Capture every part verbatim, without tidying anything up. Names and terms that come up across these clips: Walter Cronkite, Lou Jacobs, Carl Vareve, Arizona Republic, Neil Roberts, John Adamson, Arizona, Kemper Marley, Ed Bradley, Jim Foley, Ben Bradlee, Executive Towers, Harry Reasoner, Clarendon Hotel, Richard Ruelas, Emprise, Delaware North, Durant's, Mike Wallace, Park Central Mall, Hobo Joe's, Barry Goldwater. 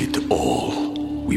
it all. We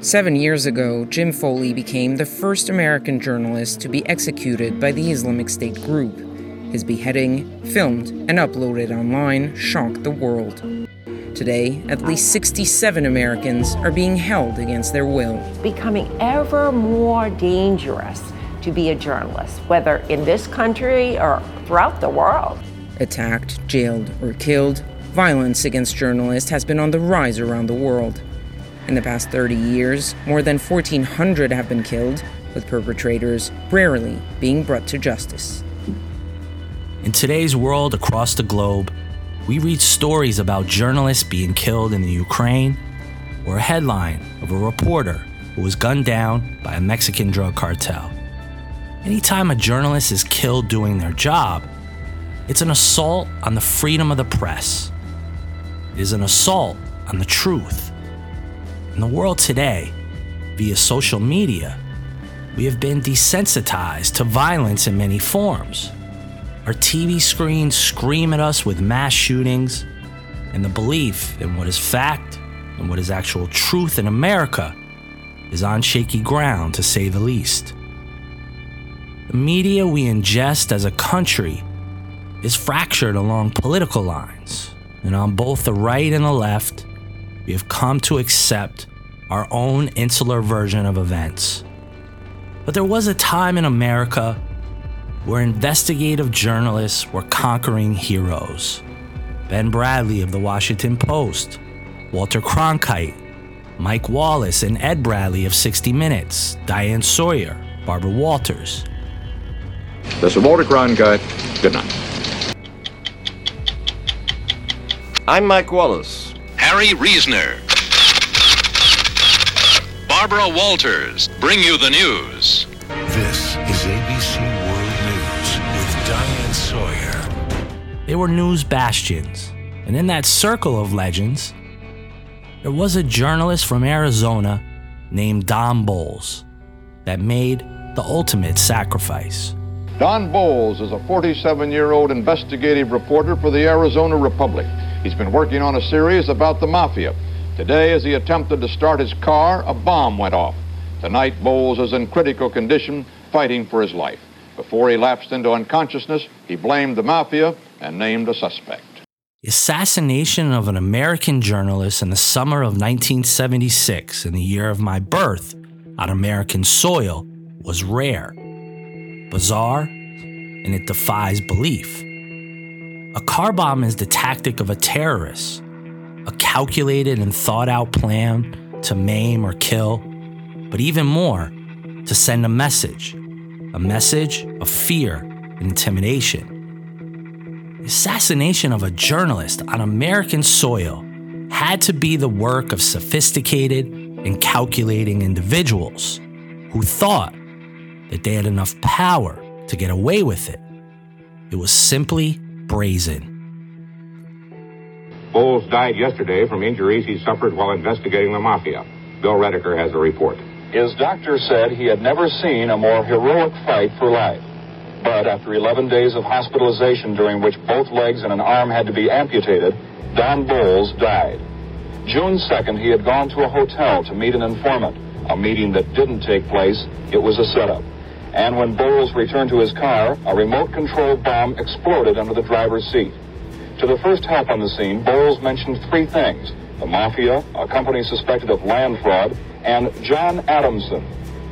Seven years ago, Jim Foley became the first American journalist to be executed by the Islamic State group. His beheading, filmed and uploaded online, shocked the world. Today, at least sixty-seven Americans are being held against their will. It's becoming ever more dangerous to be a journalist, whether in this country or throughout the world. Attacked, jailed, or killed, violence against journalists has been on the rise around the world. In the past thirty years, more than fourteen hundred have been killed, with perpetrators rarely being brought to justice. In today's world across the globe, we read stories about journalists being killed in the Ukraine, or a headline of a reporter who was gunned down by a Mexican drug cartel. Anytime a journalist is killed doing their job, it's an assault on the freedom of the press. It is an assault on the truth. In the world today, via social media, we have been desensitized to violence in many forms. Our T V screens scream at us with mass shootings, and the belief in what is fact and what is actual truth in America is on shaky ground, to say the least. The media we ingest as a country is fractured along political lines, and on both the right and the left, we have come to accept our own insular version of events. But there was a time in America where investigative journalists were conquering heroes. Ben Bradlee of the Washington Post, Walter Cronkite, Mike Wallace and Ed Bradley of sixty minutes, Diane Sawyer, Barbara Walters. This is Walter Cronkite. Good night. I'm Mike Wallace. Harry Reasoner, Barbara Walters, bring you the news. This is A B C World News with Diane Sawyer. They were news bastions, and in that circle of legends, there was a journalist from Arizona named Don Bolles that made the ultimate sacrifice. Don Bolles is a forty-seven-year-old investigative reporter for the Arizona Republic. He's been working on a series about the mafia. Today, as he attempted to start his car, a bomb went off. Tonight, Bolles is in critical condition, fighting for his life. Before he lapsed into unconsciousness, he blamed the mafia and named a suspect. The assassination of an American journalist in the summer of nineteen seventy-six, in the year of my birth, on American soil, was rare, bizarre, and it defies belief. A car bomb is the tactic of a terrorist, a calculated and thought-out plan to maim or kill, but even more, to send a message, a message of fear and intimidation. The assassination of a journalist on American soil had to be the work of sophisticated and calculating individuals who thought that they had enough power to get away with it. It was simply brazen. Bolles died yesterday from injuries he suffered while investigating the mafia. Bill Redeker has a report. His doctor said he had never seen a more heroic fight for life. But after eleven days of hospitalization, during which both legs and an arm had to be amputated, Don Bolles died. June second, he had gone to a hotel to meet an informant, a meeting that didn't take place. It was a setup. and when Bolles returned to his car, a remote-controlled bomb exploded under the driver's seat. To the first help on the scene, Bolles mentioned three things: the Mafia, a company suspected of land fraud, and John Adamson.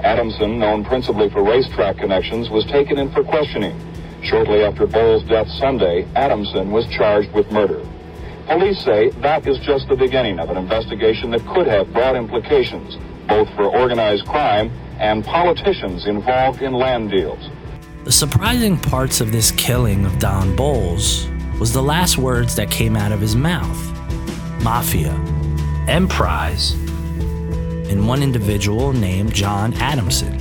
Adamson, known principally for racetrack connections, was taken in for questioning. Shortly after Bolles' death Sunday, Adamson was charged with murder. Police say that is just the beginning of an investigation that could have broad implications, both for organized crime and politicians involved in land deals. The surprising parts of this killing of Don Bolles was the last words that came out of his mouth: Mafia, Emprise, and one individual named John Adamson.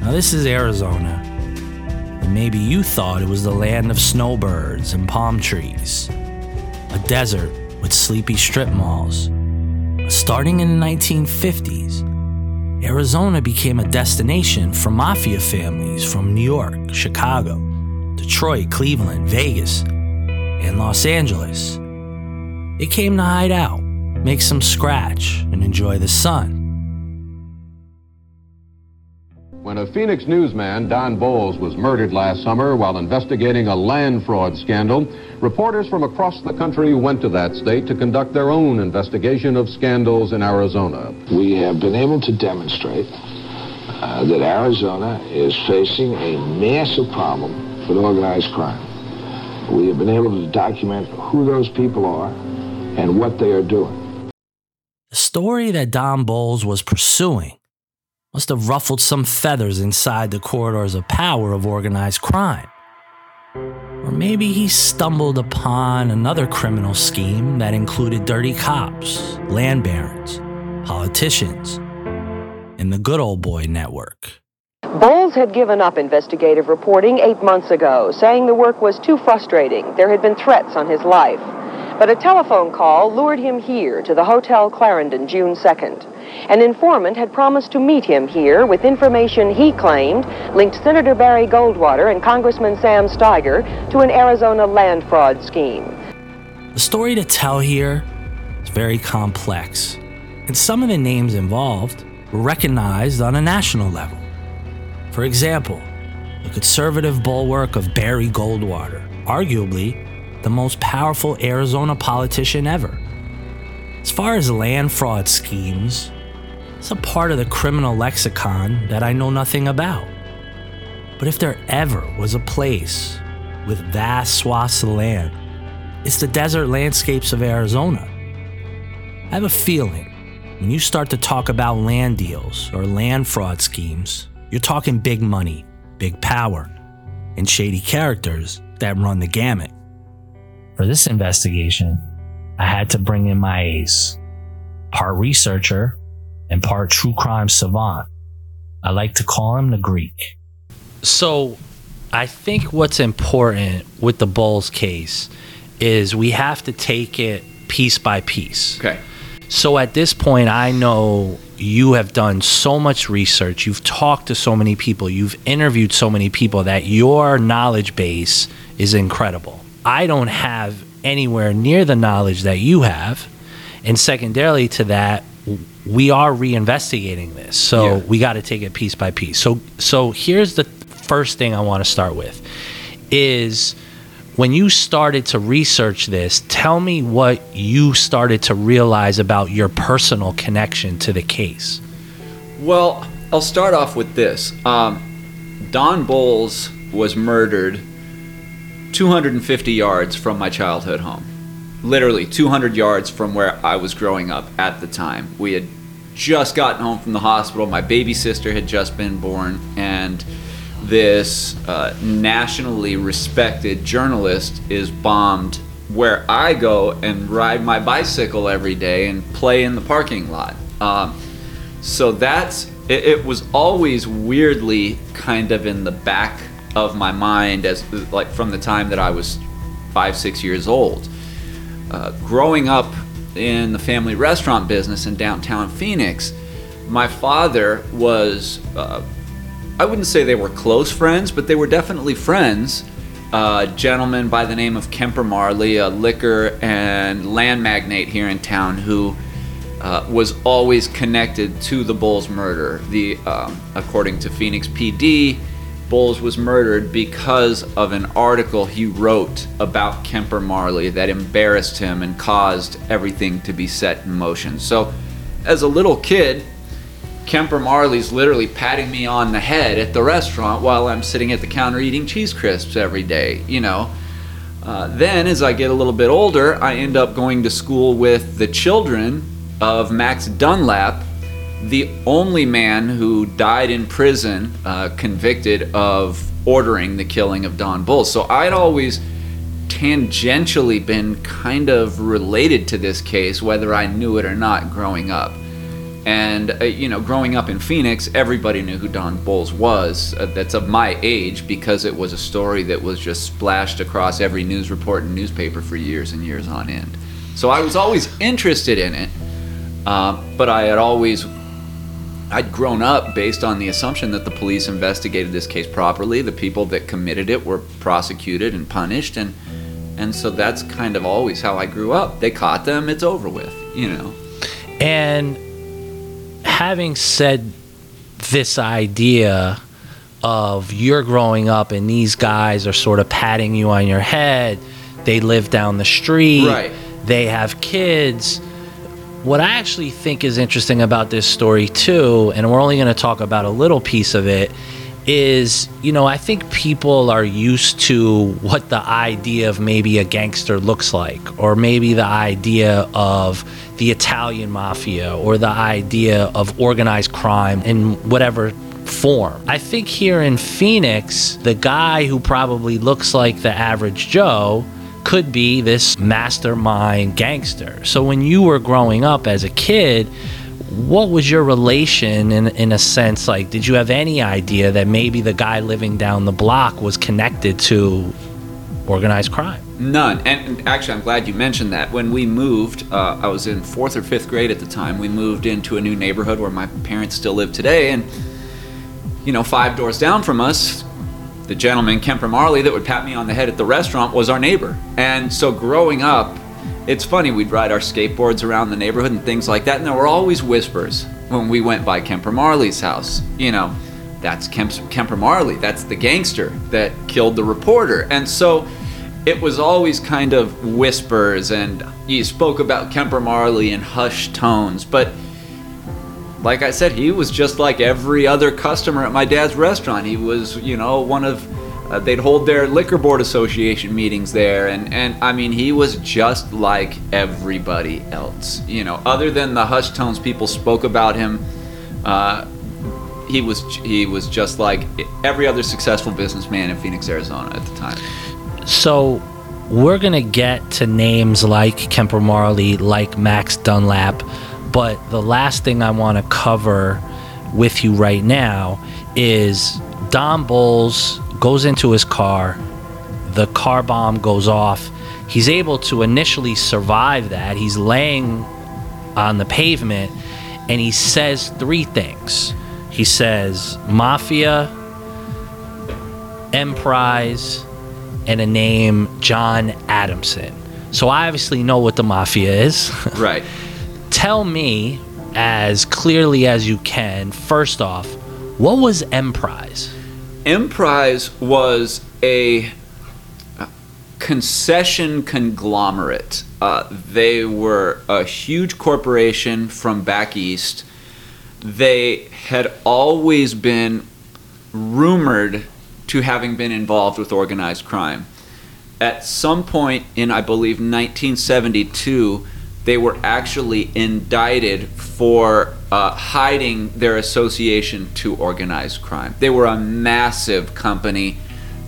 Now this is Arizona, and maybe you thought it was the land of snowbirds and palm trees, a desert with sleepy strip malls. Starting in the nineteen fifties, Arizona became a destination for mafia families from New York, Chicago, Detroit, Cleveland, Vegas, and Los Angeles. They came to hide out, make some scratch, and enjoy the sun. When a Phoenix newsman, Don Bolles, was murdered last summer while investigating a land fraud scandal, reporters from across the country went to that state to conduct their own investigation of scandals in Arizona. We have been able to demonstrate uh, that Arizona is facing a massive problem with organized crime. We have been able to document who those people are and what they are doing. The story that Don Bolles was pursuing must have ruffled some feathers inside the corridors of power of organized crime. Or maybe he stumbled upon another criminal scheme that included dirty cops, land barons, politicians, and the good old boy network. Bolles had given up investigative reporting eight months ago, saying the work was too frustrating. There had been threats on his life. But a telephone call lured him here to the Hotel Clarendon June second. An informant had promised to meet him here with information he claimed linked Senator Barry Goldwater and Congressman Sam Steiger to an Arizona land fraud scheme. The story to tell here is very complex, and some of the names involved were recognized on a national level. For example, the conservative bulwark of Barry Goldwater, arguably the most powerful Arizona politician ever. As far as land fraud schemes, it's a part of the criminal lexicon that I know nothing about. But if there ever was a place with vast swaths of land, it's the desert landscapes of Arizona. I have a feeling when you start to talk about land deals or land fraud schemes, you're talking big money, big power, and shady characters that run the gamut. For this investigation, I had to bring in my ace, part researcher and part true crime savant. I like to call him the Greek. So I think what's important with the Bolles case is we have to take it piece by piece. Okay. So at this point, I know you have done so much research, you've talked to so many people, you've interviewed so many people that your knowledge base is incredible. I don't have anywhere near the knowledge that you have. And secondarily to that, we are reinvestigating this. So yeah. We got to take it piece by piece. So so here's the first thing I want to start with is when you started to research this, tell me what you started to realize about your personal connection to the case. Well, I'll start off with this. Um, Don Bolles was murdered two hundred fifty yards from my childhood home. Literally two hundred yards from where I was growing up at the time. We had just gotten home from the hospital. My baby sister had just been born, and this uh, nationally respected journalist is bombed where I go and ride my bicycle every day and play in the parking lot. Um, so that's, it, it was always weirdly kind of in the back of my mind, as like from the time that I was five, six years old. Uh, growing up in the family restaurant business in downtown Phoenix, my father was, uh, I wouldn't say they were close friends, but they were definitely friends. Uh, a gentleman by the name of Kemper Marley, a liquor and land magnate here in town, who uh, was always connected to the Bolles murder. The um, according to Phoenix P D, Bolles was murdered because of an article he wrote about Kemper Marley that embarrassed him and caused everything to be set in motion. So as a little kid, Kemper Marley's literally patting me on the head at the restaurant while I'm sitting at the counter eating cheese crisps every day, you know. Uh, then as I get a little bit older, I end up going to school with the children of Max Dunlap, the only man who died in prison uh, convicted of ordering the killing of Don Bolles. So I'd always tangentially been kind of related to this case, whether I knew it or not, growing up. And, uh, you know, growing up in Phoenix, everybody knew who Don Bolles was, uh, that's of my age, because it was a story that was just splashed across every news report and newspaper for years and years on end. So I was always interested in it, uh, but I had always... I'd grown up based on the assumption that the police investigated this case properly. The people that committed it were prosecuted and punished, and and so that's kind of always how I grew up. They caught them, it's over with, you know. And having said this idea of you're growing up and these guys are sort of patting you on your head, they live down the street, right. They have kids... What I actually think is interesting about this story too, and we're only going to talk about a little piece of it, is, you know, I think people are used to what the idea of maybe a gangster looks like, or maybe the idea of the Italian mafia, or the idea of organized crime in whatever form. I think here in Phoenix, the guy who probably looks like the average Joe could be this mastermind gangster. So when you were growing up as a kid, what was your relation in, in a sense? Like, did you have any idea that maybe the guy living down the block was connected to organized crime? None. And actually, I'm glad you mentioned that. When we moved, uh, I was in fourth or fifth grade at the time. We moved into a new neighborhood where my parents still live today. And, you know, five doors down from us, the gentleman, Kemper Marley, that would pat me on the head at the restaurant was our neighbor. And so growing up, it's funny, we'd ride our skateboards around the neighborhood and things like that, and there were always whispers when we went by Kemper Marley's house. You know, that's Kemp- Kemper Marley, that's the gangster that killed the reporter. And so it was always kind of whispers, and you spoke about Kemper Marley in hushed tones, but like I said, he was just like every other customer at my dad's restaurant. He was, you know, one of, uh, they'd hold their liquor board association meetings there. And, and I mean, he was just like everybody else, you know, other than the hushed tones people spoke about him. Uh, he was, he was just like every other successful businessman in Phoenix, Arizona at the time. So we're going to get to names like Kemper Marley, like Max Dunlap. But the last thing I want to cover with you right now is Don Bolles goes into his car. The car bomb goes off. He's able to initially survive that. He's laying on the pavement, and he says three things. He says mafia, Emprise, and a name, John Adamson. So I obviously know what the mafia is. Right. Tell me, as clearly as you can, first off, what was Emprise? Emprise was a concession conglomerate. Uh, they were a huge corporation from back east. They had always been rumored to having been involved with organized crime. At some point in, I believe, nineteen seventy-two, they were actually indicted for uh, hiding their association to organized crime. They were a massive company.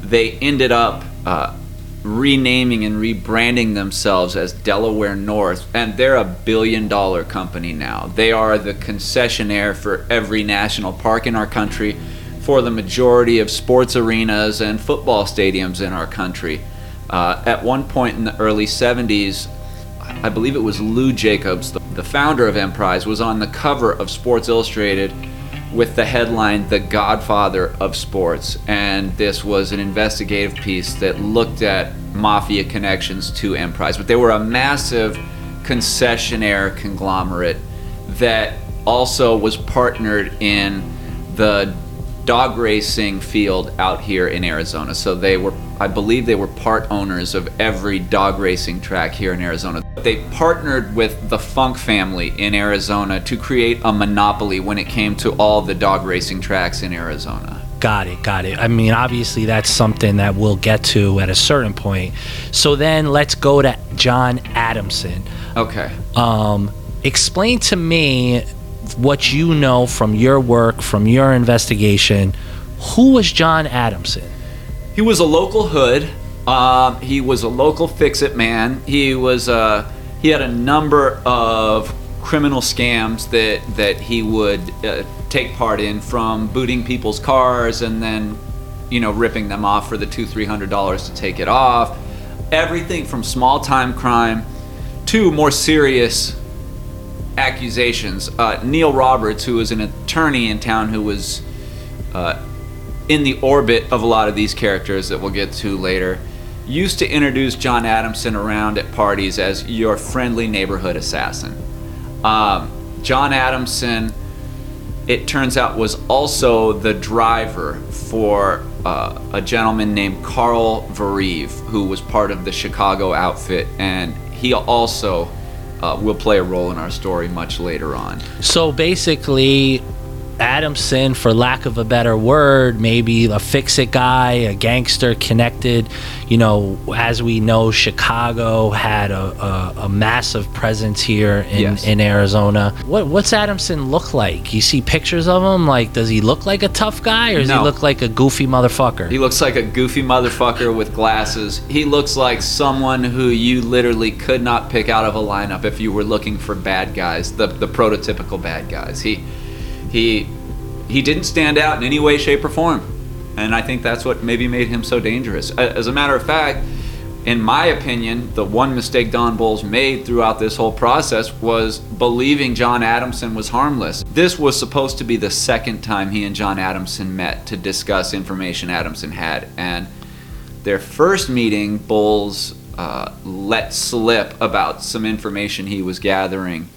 They ended up uh, renaming and rebranding themselves as Delaware North, and they're a billion dollar company now. They are the concessionaire for every national park in our country, for the majority of sports arenas and football stadiums in our country. Uh, at one point in the early seventies, I believe it was Lou Jacobs, the founder of Emprise, was on the cover of Sports Illustrated with the headline, "The Godfather of Sports." And this was an investigative piece that looked at mafia connections to Emprise. But they were a massive concessionaire conglomerate that also was partnered in the dog racing field out here in Arizona. So they were, I believe they were part owners of every dog racing track here in Arizona. They partnered with the Funk family in Arizona to create a monopoly when it came to all the dog racing tracks in Arizona. Got it, got it. I mean, obviously that's something that we'll get to at a certain point. So then let's go to John Adamson. Okay. Um, explain to me what you know from your work, from your investigation. Who was John Adamson? He was a local hood. Uh, he was a local fix-it man. He was uh, he had a number of criminal scams that that he would uh, take part in, from booting people's cars and then, you know, ripping them off for the two three hundred dollars to take it off. Everything from small time crime to more serious accusations. Uh, Neil Roberts, who was an attorney in town, who was uh, in the orbit of a lot of these characters that we'll get to later, used to introduce John Adamson around at parties as your friendly neighborhood assassin. Um, John Adamson, it turns out, was also the driver for uh, a gentleman named Carl Vareve, who was part of the Chicago outfit, and he also uh, will play a role in our story much later on. So basically, Adamson, for lack of a better word, maybe a fix-it guy, a gangster connected, you know, as we know, Chicago had a, a, a massive presence here in, yes. in Arizona. What, what's Adamson look like? You see pictures of him? Like, does he look like a tough guy, or does no. he look like a goofy motherfucker? He looks like a goofy motherfucker with glasses. He looks like someone who you literally could not pick out of a lineup if you were looking for bad guys, the, the prototypical bad guys. He... He he didn't stand out in any way, shape, or form. And I think that's what maybe made him so dangerous. As a matter of fact, in my opinion, the one mistake Don Bolles made throughout this whole process was believing John Adamson was harmless. This was supposed to be the second time he and John Adamson met to discuss information Adamson had. And their first meeting, Bolles uh, let slip about some information he was gathering.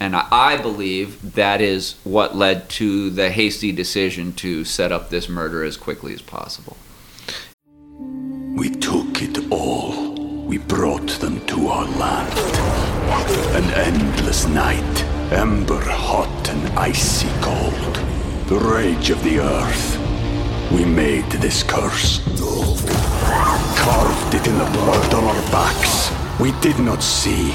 And I believe that is what led to the hasty decision to set up this murder as quickly as possible. We took it all. We brought them to our land. An endless night, ember hot and icy cold. The rage of the earth. We made this curse. Carved it in the blood on our backs. We did not see.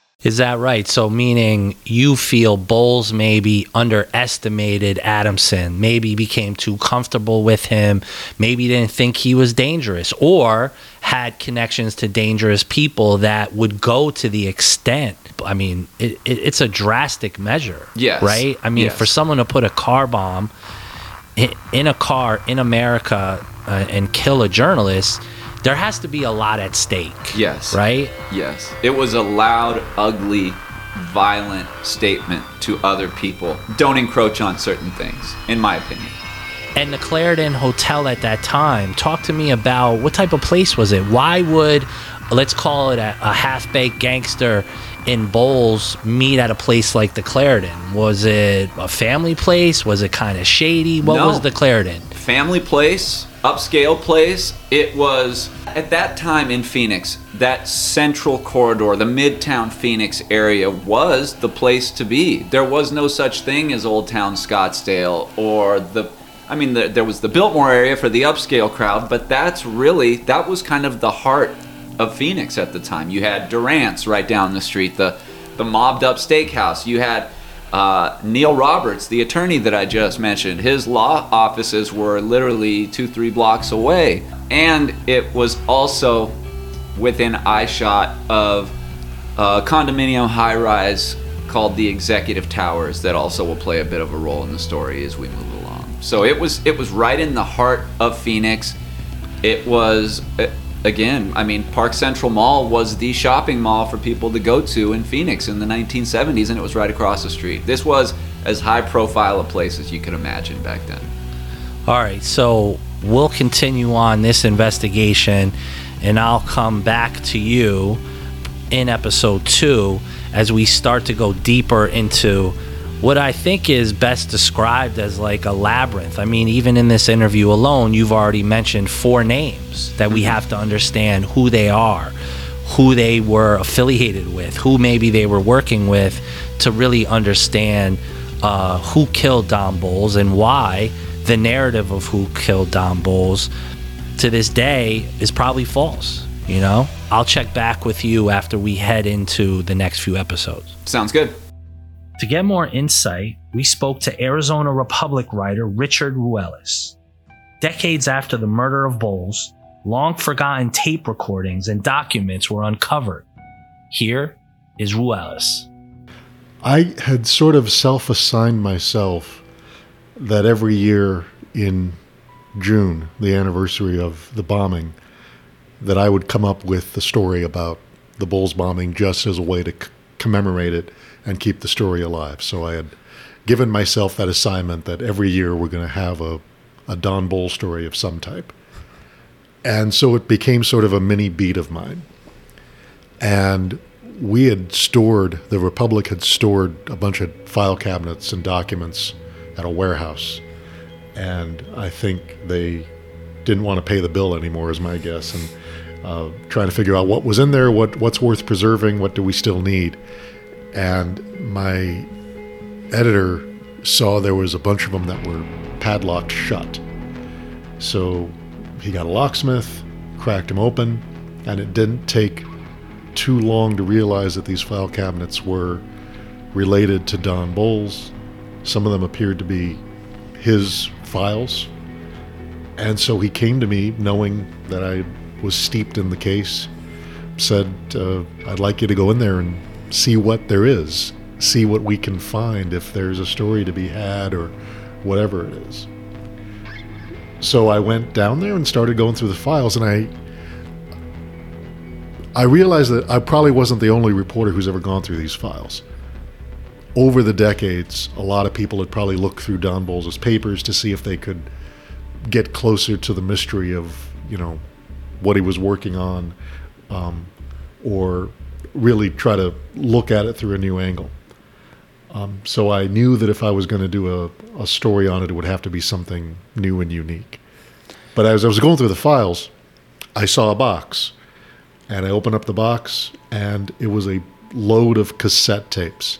Is that right? So meaning you feel Bolles maybe underestimated Adamson, maybe became too comfortable with him, maybe didn't think he was dangerous, or had connections to dangerous people that would go to the extent. I mean, it, it, it's a drastic measure, yes. right? I mean, yes. for someone to put a car bomb in, in a car in America uh, and kill a journalist, there has to be a lot at stake. Yes. Right? Yes. It was a loud, ugly, violent statement to other people. Don't encroach on certain things, in my opinion. And the Clarendon Hotel at that time, talk to me about what type of place was it? Why would, let's call it a, a half-baked gangster in Bolles meet at a place like the Clarendon? Was it a family place? Was it kind of shady? What no. was the Clarendon? Family place. Upscale place. It was at that time in Phoenix, that central corridor, the midtown Phoenix area, was the place to be. There was no such thing as Old Town Scottsdale or the I mean the, there was the Biltmore area for the upscale crowd, but that's really that was kind of the heart of Phoenix at the time. You had Durant's right down the street, the the mobbed up steakhouse. You had Uh, Neil Roberts, the attorney that I just mentioned. His law offices were literally two, three blocks away. And it was also within eyeshot of a condominium high-rise called the Executive Towers that also will play a bit of a role in the story as we move along. So it was it was right in the heart of Phoenix. It was, again, I mean, Park Central Mall was the shopping mall for people to go to in Phoenix in the nineteen seventies, and it was right across the street. This was as high profile a place as you could imagine back then. All right, so we'll continue on this investigation, and I'll come back to you in episode two as we start to go deeper into what I think is best described as like a labyrinth. I mean, even in this interview alone, you've already mentioned four names that we have to understand who they are, who they were affiliated with, who maybe they were working with, to really understand uh, who killed Don Bolles and why the narrative of who killed Don Bolles to this day is probably false. You know, I'll check back with you after we head into the next few episodes. Sounds good. To get more insight, we spoke to Arizona Republic writer Richard Ruelas. Decades after the murder of Bolles, long-forgotten tape recordings and documents were uncovered. Here is Ruelas. I had sort of self-assigned myself that every year in June, the anniversary of the bombing, that I would come up with the story about the Bolles bombing just as a way to c- commemorate it and keep the story alive. So I had given myself that assignment that every year we're going to have a, a Don Bolles story of some type. And so it became sort of a mini beat of mine. And we had stored, the Republic had stored a bunch of file cabinets and documents at a warehouse. And I think they didn't want to pay the bill anymore, is my guess. And uh, trying to figure out what was in there, what what's worth preserving, what do we still need. And my editor saw there was a bunch of them that were padlocked shut. So he got a locksmith, cracked them open, and it didn't take too long to realize that these file cabinets were related to Don Bolles. Some of them appeared to be his files. And so he came to me, knowing that I was steeped in the case, said, uh, I'd like you to go in there and see what there is, see what we can find, if there's a story to be had or whatever it is. So I went down there and started going through the files, and I I realized that I probably wasn't the only reporter who's ever gone through these files. Over the decades, a lot of people had probably looked through Don Bolles' papers to see if they could get closer to the mystery of, you know, what he was working on, um, or really try to look at it through a new angle. Um, so I knew that if I was going to do a, a story on it, it would have to be something new and unique. But as I was going through the files, I saw a box. And I opened up the box, and it was a load of cassette tapes.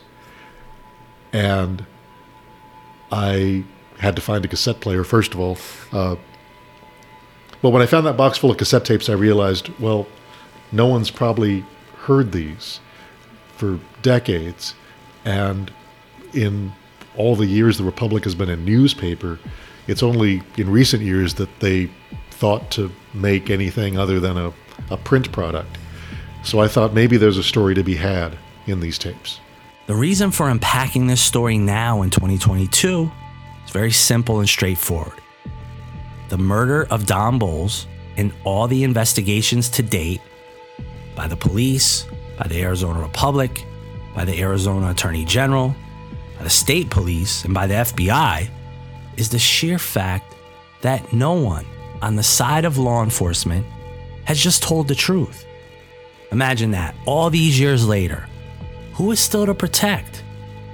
And I had to find a cassette player, first of all. Uh, but when I found that box full of cassette tapes, I realized, well, no one's probably heard these for decades. And in all the years the Republic has been a newspaper, it's only in recent years that they thought to make anything other than a, a print product. So I thought maybe there's a story to be had in these tapes. The reason for unpacking this story now in twenty twenty-two is very simple and straightforward. The murder of Don Bolles and all the investigations to date by the police, by the Arizona Republic, by the Arizona Attorney General, by the state police, and by the F B I, is the sheer fact that no one on the side of law enforcement has just told the truth. Imagine that, all these years later. Who is still to protect?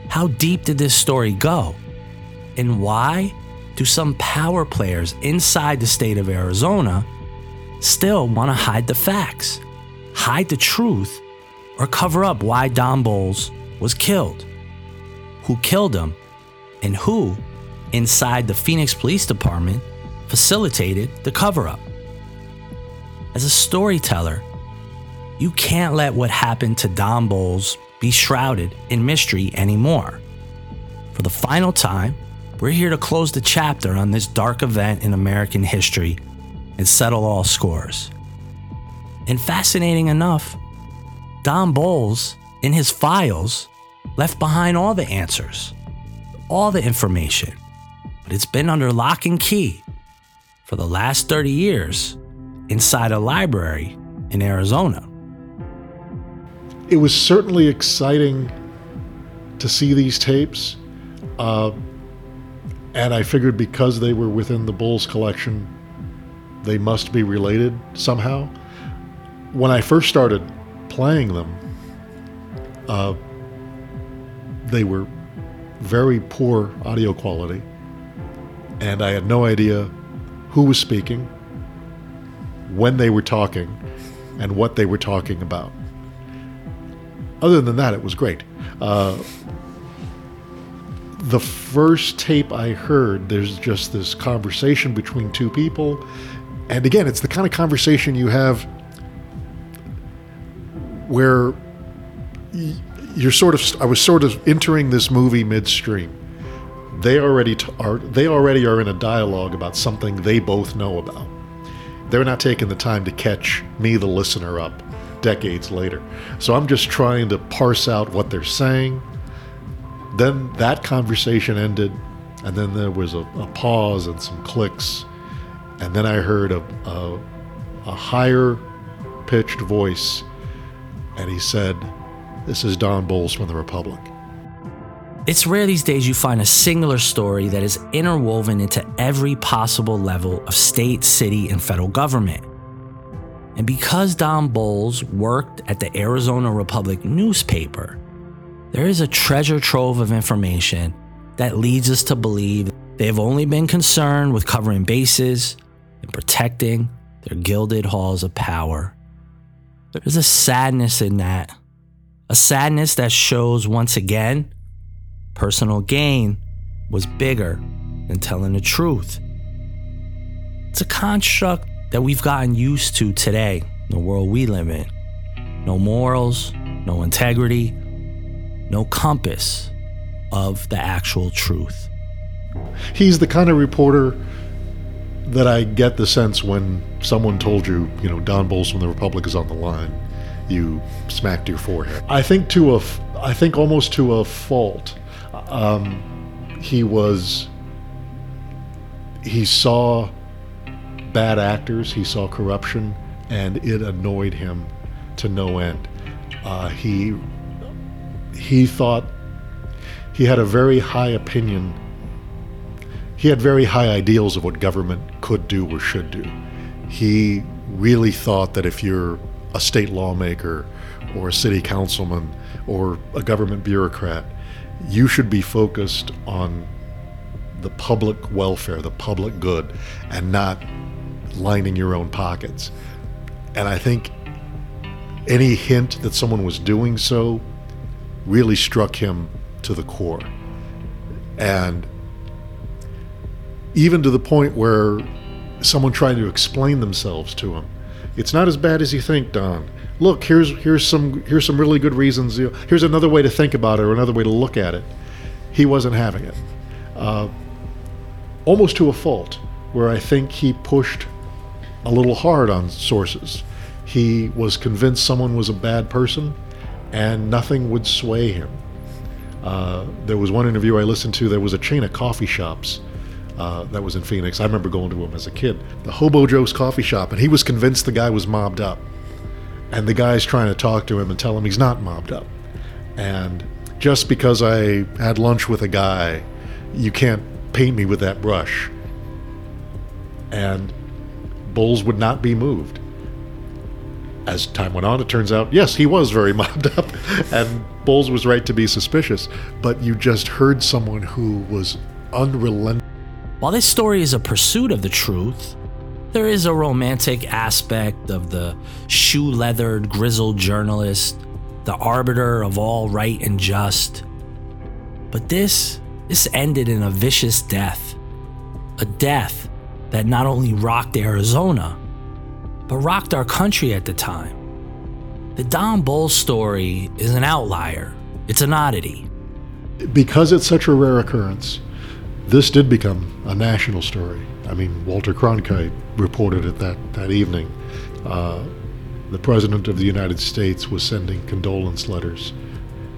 How deep did this story go? And why do some power players inside the state of Arizona still want to hide the facts, hide the truth, or cover up why Don Bolles was killed, who killed him, and who, inside the Phoenix Police Department, facilitated the cover-up? As a storyteller, you can't let what happened to Don Bolles be shrouded in mystery anymore. For the final time, we're here to close the chapter on this dark event in American history and settle all scores. And fascinating enough, Don Bolles, in his files, left behind all the answers, all the information, but it's been under lock and key for the last thirty years inside a library in Arizona. It was certainly exciting to see these tapes, uh, and I figured because they were within the Bolles collection, they must be related somehow. When I first started playing them, uh, they were very poor audio quality, and I had no idea who was speaking, when they were talking, and what they were talking about. Other than that, it was great. Uh, the first tape I heard, there's just this conversation between two people, and again, it's the kind of conversation you have where you're sort of, I was sort of entering this movie midstream. They already t- are, they already are in a dialogue about something they both know about. They're not taking the time to catch me, the listener, up decades later. So I'm just trying to parse out what they're saying. Then that conversation ended, and then there was a, a pause and some clicks, and then I heard a, a, a higher pitched voice, and he said, "This is Don Bolles from the Republic." It's rare these days you find a singular story that is interwoven into every possible level of state, city, and federal government. And because Don Bolles worked at the Arizona Republic newspaper, there is a treasure trove of information that leads us to believe they've only been concerned with covering bases and protecting their gilded halls of power. There's a sadness in that, a sadness that shows once again personal gain was bigger than telling the truth. It's a construct that we've gotten used to today, the world we live in. No morals, no integrity, no compass of the actual truth. He's the kind of reporter that I get the sense when someone told you, you know, Don Bolles from the Republic is on the line, you smacked your forehead. I think to a, I think almost to a fault. Um, he was, he saw bad actors, he saw corruption, and it annoyed him to no end. Uh, he, he thought, he had a very high opinion, he had very high ideals of what government could do or should do. He really thought that if you're a state lawmaker or a city councilman or a government bureaucrat, you should be focused on the public welfare, the public good, and not lining your own pockets. And I think any hint that someone was doing so really struck him to the core. And even to the point where someone tried to explain themselves to him. It's not as bad as you think, Don. Look, here's here's some here's some really good reasons. You know, here's another way to think about it, or another way to look at it. He wasn't having it, uh, almost to a fault, where I think he pushed a little hard on sources. He was convinced someone was a bad person, and nothing would sway him. Uh, there was one interview I listened to. There was a chain of coffee shops uh, that was in Phoenix. I remember going to him as a kid, the Hobo Joe's coffee shop, and he was convinced the guy was mobbed up. And the guy's trying to talk to him and tell him he's not mobbed up. And just because I had lunch with a guy, you can't paint me with that brush. And Bolles would not be moved. As time went on, it turns out, yes, he was very mobbed up. And Bolles was right to be suspicious. But you just heard someone who was unrelenting. While this story is a pursuit of the truth, there is a romantic aspect of the shoe-leathered, grizzled journalist, the arbiter of all right and just. But this, this ended in a vicious death. A death that not only rocked Arizona, but rocked our country at the time. The Don Bolles story is an outlier. It's an oddity. Because it's such a rare occurrence, this did become a national story. I mean, Walter Cronkite reported it that, that evening. Uh, the President of the United States was sending condolence letters.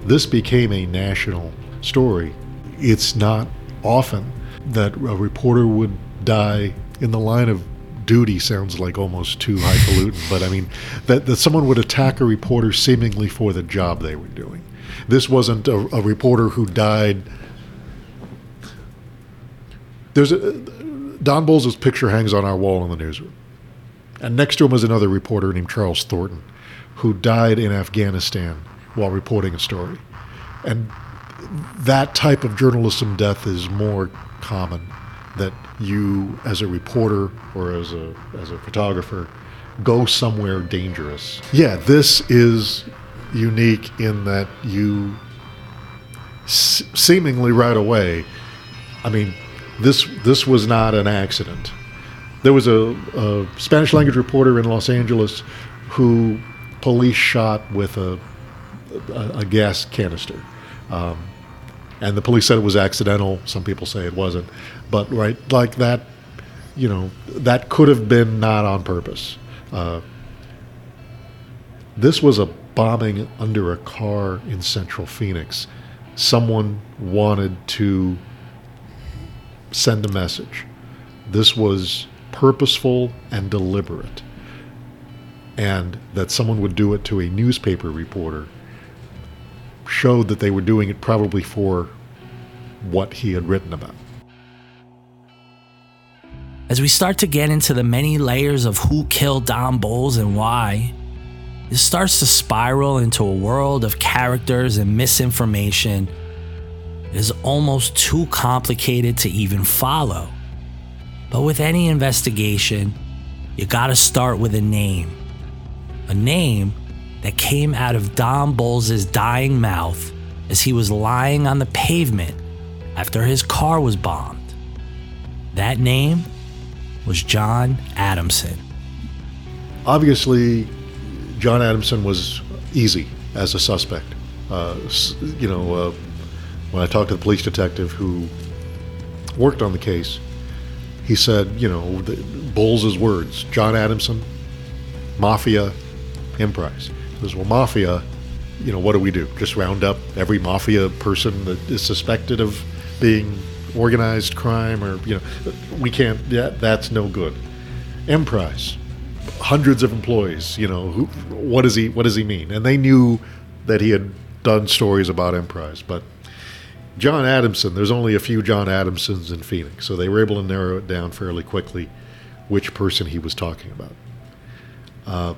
This became a national story. It's not often that a reporter would die in the line of duty, sounds like almost too highfalutin, but I mean, that, that someone would attack a reporter seemingly for the job they were doing. This wasn't a, a reporter who died. There's a, Don Bolles' picture hangs on our wall in the newsroom. And next to him was another reporter named Charles Thornton, who died in Afghanistan while reporting a story. And that type of journalism death is more common, that you, as a reporter or as a as a photographer, go somewhere dangerous. Yeah, this is unique in that you s- seemingly right away, I mean, this this was not an accident. There was a, a Spanish language reporter in Los Angeles who police shot with a, a, a gas canister. Um, and the police said it was accidental. Some people say it wasn't. But, right, like that, you know, that could have been not on purpose. Uh, this was a bombing under a car in Central Phoenix. Someone wanted to send a message. This was purposeful and deliberate. And that someone would do it to a newspaper reporter showed that they were doing it probably for what he had written about. As we start to get into the many layers of who killed Don Bolles and why, it starts to spiral into a world of characters and misinformation that is almost too complicated to even follow. But with any investigation, you gotta start with a name. A name that came out of Don Bolles' dying mouth as he was lying on the pavement after his car was bombed. That name was John Adamson. Obviously, John Adamson was easy as a suspect. Uh, you know, uh, when I talked to the police detective who worked on the case, he said, you know, Bolles' words, John Adamson, Mafia, Emprise. He says, well, Mafia, you know, what do we do? Just round up every Mafia person that is suspected of being organized crime, or, you know, we can't, yeah, that's no good. Emprise, hundreds of employees, you know, who, what does he, what does he mean? And they knew that he had done stories about Emprise, but John Adamson, there's only a few John Adamsons in Phoenix, so they were able to narrow it down fairly quickly which person he was talking about. Uh,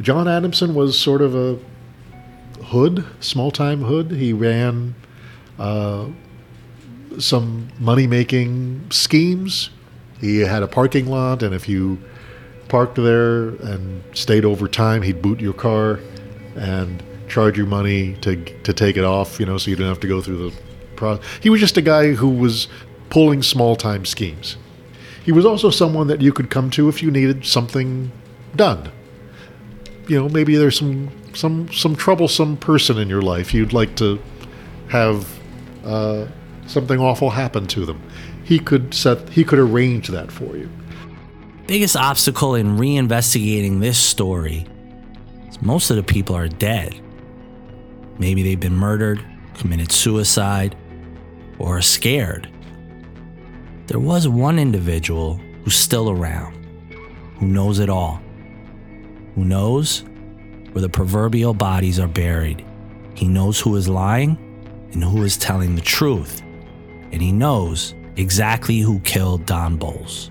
John Adamson was sort of a hood, small-time hood. He ran uh, some money-making schemes. He had a parking lot, and if you parked there and stayed over time, he'd boot your car and charge you money to to take it off, you know, so you didn't have to go through the process. He was just a guy who was pulling small-time schemes. He was also someone that you could come to if you needed something done. You know, maybe there's some some some troublesome person in your life you'd like to have uh, something awful happen to them. He could set he could arrange that for you. Biggest obstacle in reinvestigating this story is most of the people are dead. Maybe they've been murdered, committed suicide, or are scared. There was one individual who's still around, who knows it all. Who knows where the proverbial bodies are buried. He knows who is lying and who is telling the truth. And he knows exactly who killed Don Bolles.